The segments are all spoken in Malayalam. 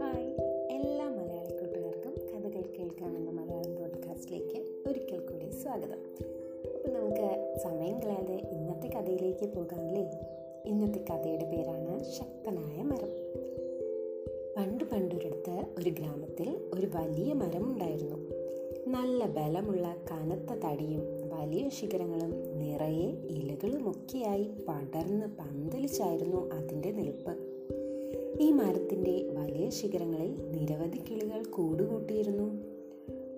ഹായ് എല്ലാ മലയാളി കൂട്ടുകാർക്കും കഥകൾ കേൾക്കാമെന്ന മലയാളം പോഡ്കാസ്റ്റിലേക്ക് ഒരിക്കൽ കൂടി സ്വാഗതം. അപ്പോൾ നമുക്ക് സമയം കളയാതെ ഇന്നത്തെ കഥയിലേക്ക് പോകാമല്ലേ. ഇന്നത്തെ കഥയുടെ പേരാണ് ശക്തനായ മരം. പണ്ട് പണ്ടൊരിടത്ത് ഒരു ഗ്രാമത്തിൽ ഒരു വലിയ മരം ഉണ്ടായിരുന്നു. നല്ല ബലമുള്ള കനത്ത തടിയും വലിയ ശിഖരങ്ങളും നിറയെ ഇലകളുമൊക്കെയായി പടർന്ന് പന്തലിച്ചായിരുന്നു അതിൻ്റെ നിൽപ്പ്. ഈ മരത്തിൻ്റെ വലിയ ശിഖരങ്ങളിൽ നിരവധി കിളികൾ കൂടുകൂട്ടിയിരുന്നു.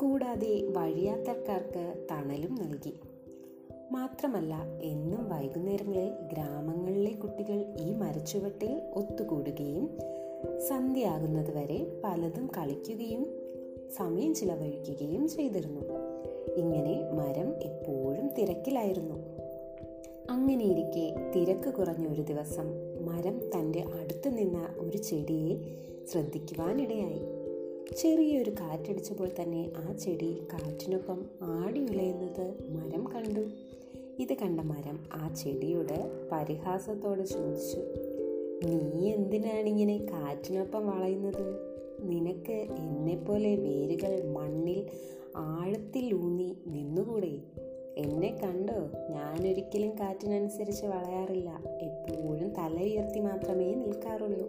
കൂടാതെ വഴിയാത്രക്കാർക്ക് തണലും നൽകി. മാത്രമല്ല, എന്നും വൈകുന്നേരങ്ങളിൽ ഗ്രാമങ്ങളിലെ കുട്ടികൾ ഈ മരച്ചുവട്ടിൽ ഒത്തുകൂടുകയും സന്ധ്യയാകുന്നതുവരെ പലതും കളിക്കുകയും സമയം ചിലവഴിക്കുകയും ചെയ്തിരുന്നു. ഇങ്ങനെ മരം എപ്പോഴും തിരക്കിലായിരുന്നു. അങ്ങനെയിരിക്കെ തിരക്ക് കുറഞ്ഞ ഒരു ദിവസം മരം തൻ്റെ അടുത്ത് നിന്ന ഒരു ചെടിയെ ശ്രദ്ധിക്കുവാനിടയായി. ചെറിയൊരു കാറ്റടിച്ചപ്പോൾ തന്നെ ആ ചെടി കാറ്റിനൊപ്പം ആടി ഉലയുന്നത് മരം കണ്ടു. ഇത് കണ്ട മരം ആ ചെടിയോട് പരിഹാസത്തോടെ ചോദിച്ചു, "നീ എന്തിനാണിങ്ങനെ കാറ്റിനൊപ്പം വളയുന്നത്? നിനക്ക് എന്നെപ്പോലെ വേരുകൾ മണ്ണിൽ ആഴത്തിലൂന്നി നിന്നുകൂടെ? എന്നെ കണ്ടോ, ഞാനൊരിക്കലും കാറ്റിനനുസരിച്ച് വളയാറില്ല, എപ്പോഴും തല ഉയർത്തി മാത്രമേ നിൽക്കാറുള്ളൂ."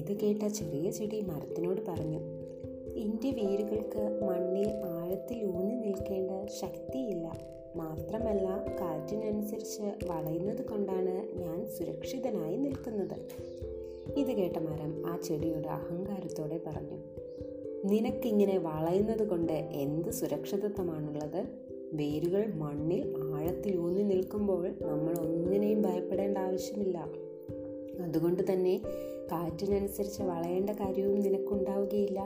ഇത് കേട്ട ചെറിയ ചെടി മരത്തിനോട് പറഞ്ഞു, "എൻ്റെ വേരുകൾക്ക് മണ്ണിൽ ആഴത്തിലൂന്നി നിൽക്കേണ്ട ശക്തിയില്ല. മാത്രമല്ല, കാറ്റിനനുസരിച്ച് വളയുന്നത് കൊണ്ടാണ് ഞാൻ സുരക്ഷിതനായി നിൽക്കുന്നത്." ഇത് കേട്ട മരം ആ ചെടിയോട് അഹങ്കാരത്തോടെ പറഞ്ഞു, "നിനക്കിങ്ങനെ വളയുന്നത് കൊണ്ട് എന്ത് സുരക്ഷിതത്വമാണുള്ളത്? വേരുകൾ മണ്ണിൽ ആഴത്തിലൂന്നി നിൽക്കുമ്പോൾ നമ്മൾ ഒന്നിനെയും ഭയപ്പെടേണ്ട ആവശ്യമില്ല. അതുകൊണ്ട് തന്നെ കാറ്റിനനുസരിച്ച് വളയേണ്ട കാര്യവും നിനക്കുണ്ടാവുകയില്ല.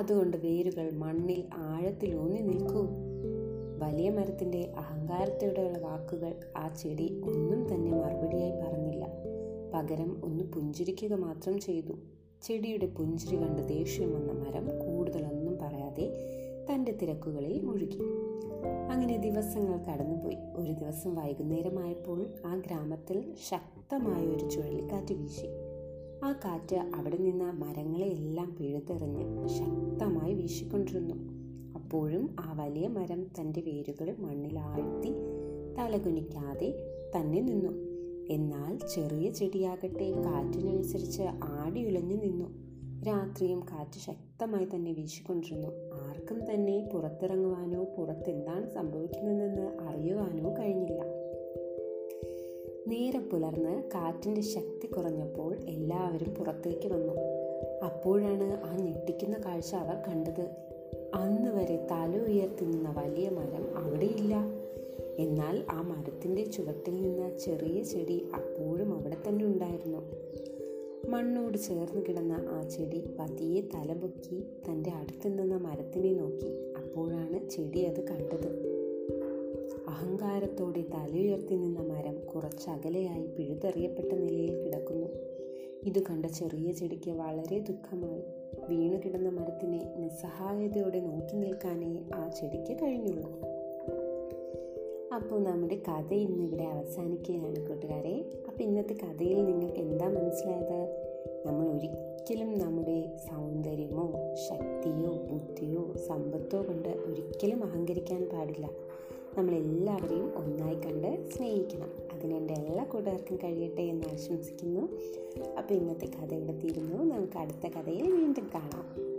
അതുകൊണ്ട് വേരുകൾ മണ്ണിൽ ആഴത്തിലൂന്നി നിൽക്കൂ." വലിയ മരത്തിൻ്റെ അഹങ്കാരത്തോടെയുള്ള വാക്കുകൾ ആ ചെടി ഒന്നും തന്നെ മറുപടിയായി പറഞ്ഞില്ല. പകരം ഒന്ന് പുഞ്ചിരിക്കുക മാത്രം ചെയ്തു. ചെടിയുടെ പുഞ്ചിരി കണ്ട് ദേഷ്യം വന്ന മരം കൂടുതലൊന്നും പറയാതെ തൻ്റെ തിരക്കുകളിൽ മുഴുകി. അങ്ങനെ ദിവസങ്ങൾ കടന്നുപോയി. ഒരു ദിവസം വൈകുന്നേരമായപ്പോൾ ആ ഗ്രാമത്തിൽ ശക്തമായ ഒരു ചുഴലിക്കാറ്റ് വീശി. ആ കാറ്റ് അവിടെ നിന്ന മരങ്ങളെയെല്ലാം പിഴുതെറിഞ്ഞ് ശക്തമായി വീശിക്കൊണ്ടിരുന്നു. അപ്പോഴും ആ വലിയ മരം തൻ്റെ വേരുകൾ മണ്ണിലാഴ്ത്തി തലകുനിക്കാതെ തന്നെ നിന്നു. എന്നാൽ ചെറിയ ചെടിയാകട്ടെ കാറ്റിനനുസരിച്ച് ആടി ഉലഞ്ഞു നിന്നു. രാത്രിയും കാറ്റ് ശക്തമായി തന്നെ വീശിക്കൊണ്ടിരുന്നു. ആർക്കും തന്നെ പുറത്തിറങ്ങുവാനോ പുറത്തെന്താണ് സംഭവിക്കുന്നതെന്ന് അറിയുവാനോ കഴിഞ്ഞില്ല. നേരം പുലർന്ന് കാറ്റിൻ്റെ ശക്തി കുറഞ്ഞപ്പോൾ എല്ലാവരും പുറത്തേക്ക് വന്നു. അപ്പോഴാണ് ആ ഞെട്ടിക്കുന്ന കാഴ്ച അവർ കണ്ടത്. അന്ന് വരെ തല ഉയർത്തി നിന്ന വലിയ മരം അവിടെയില്ല. എന്നാൽ ആ മരത്തിൻ്റെ ചുവട്ടിൽ നിന്ന ചെറിയ ചെടി അപ്പോഴും അവിടെ തന്നെ ഉണ്ടായിരുന്നു. മണ്ണോട് ചേർന്ന് കിടന്ന ആ ചെടി പതിയെ തലപൊക്കി തൻ്റെ അടുത്ത് നിന്ന മരത്തിനെ നോക്കി. അപ്പോഴാണ് ചെടി അത് കണ്ടത്. അഹങ്കാരത്തോടെ തലയുയർത്തി നിന്ന മരം കുറച്ചകലെയായി പിഴുതെറിയപ്പെട്ട നിലയിൽ കിടക്കുന്നു. ഇത് കണ്ട ചെറിയ ചെടിക്ക് വളരെ ദുഃഖമായി. വീണു കിടന്ന മരത്തിനെ നിസ്സഹായതയോടെ നോക്കി നിൽക്കാനേ ആ ചെടിക്ക് കഴിഞ്ഞുള്ളൂ. അപ്പോൾ നമ്മുടെ കഥ ഇന്നിവിടെ അവസാനിക്കുകയാണ് കൂട്ടുകാരെ. അപ്പോൾ ഇന്നത്തെ കഥയിൽ നിങ്ങൾക്ക് എന്താ മനസ്സിലായത്? നമ്മൾ ഒരിക്കലും നമ്മുടെ സൗന്ദര്യമോ ശക്തിയോ ബുദ്ധിയോ സമ്പത്തോ കൊണ്ട് ഒരിക്കലും അഹങ്കരിക്കാൻ പാടില്ല. നമ്മളെല്ലാവരെയും ഒന്നായി കണ്ട് സ്നേഹിക്കണം. അതിനെൻ്റെ എല്ലാ കൂട്ടുകാർക്കും കഴിയട്ടെ എന്ന് ആശംസിക്കുന്നു. അപ്പോൾ ഇന്നത്തെ കഥ ഇവിടെ തീരുന്നു. നമുക്ക് അടുത്ത കഥയിൽ വീണ്ടും കാണാം.